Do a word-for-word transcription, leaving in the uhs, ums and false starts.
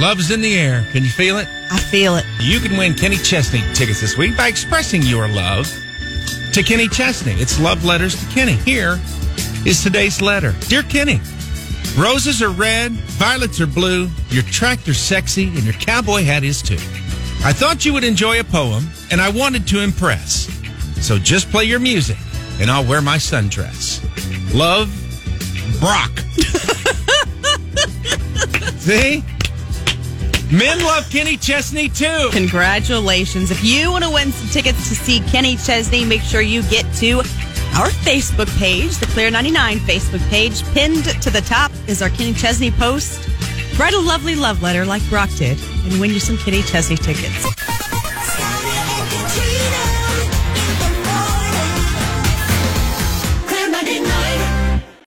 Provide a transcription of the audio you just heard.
Love's in the air. Can you feel it? I feel it. You can win Kenny Chesney tickets this week by expressing your love to Kenny Chesney. It's Love Letters to Kenny. Here is today's letter. Dear Kenny, roses are red, violets are blue, your tractor's sexy, and your cowboy hat is too. I thought you would enjoy a poem, and I wanted to impress. So just play your music, and I'll wear my sundress. Love, Brock. See? Men love Kenny Chesney, too. Congratulations. If you want to win some tickets to see Kenny Chesney, make sure you get to our Facebook page, the Clear ninety-nine Facebook page. Pinned to the top is our Kenny Chesney post. Write a lovely love letter like Brock did and win you some Kenny Chesney tickets.